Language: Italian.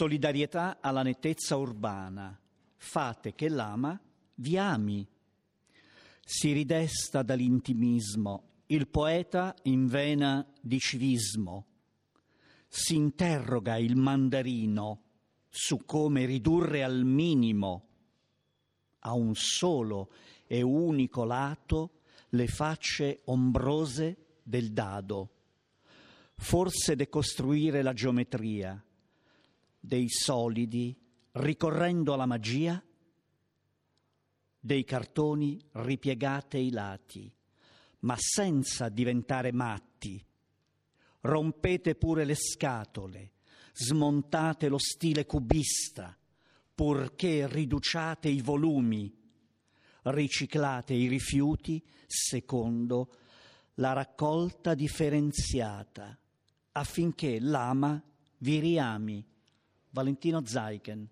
solidarietà alla nettezza urbana, fate che l'ama vi ami. Si ridesta dall'intimismo, il poeta in vena di civismo. Si interroga il mandarino su come ridurre al minimo, a un solo e unico lato, le facce ombrose del dado. Forse decostruire la geometria dei solidi ricorrendo alla magia, dei cartoni ripiegate ai lati, ma senza diventare matti. Rompete pure le scatole, smontate lo stile cubista, purché riduciate i volumi, riciclate i rifiuti secondo la raccolta differenziata, affinché l'ama vi riami. Valentino Zeichen.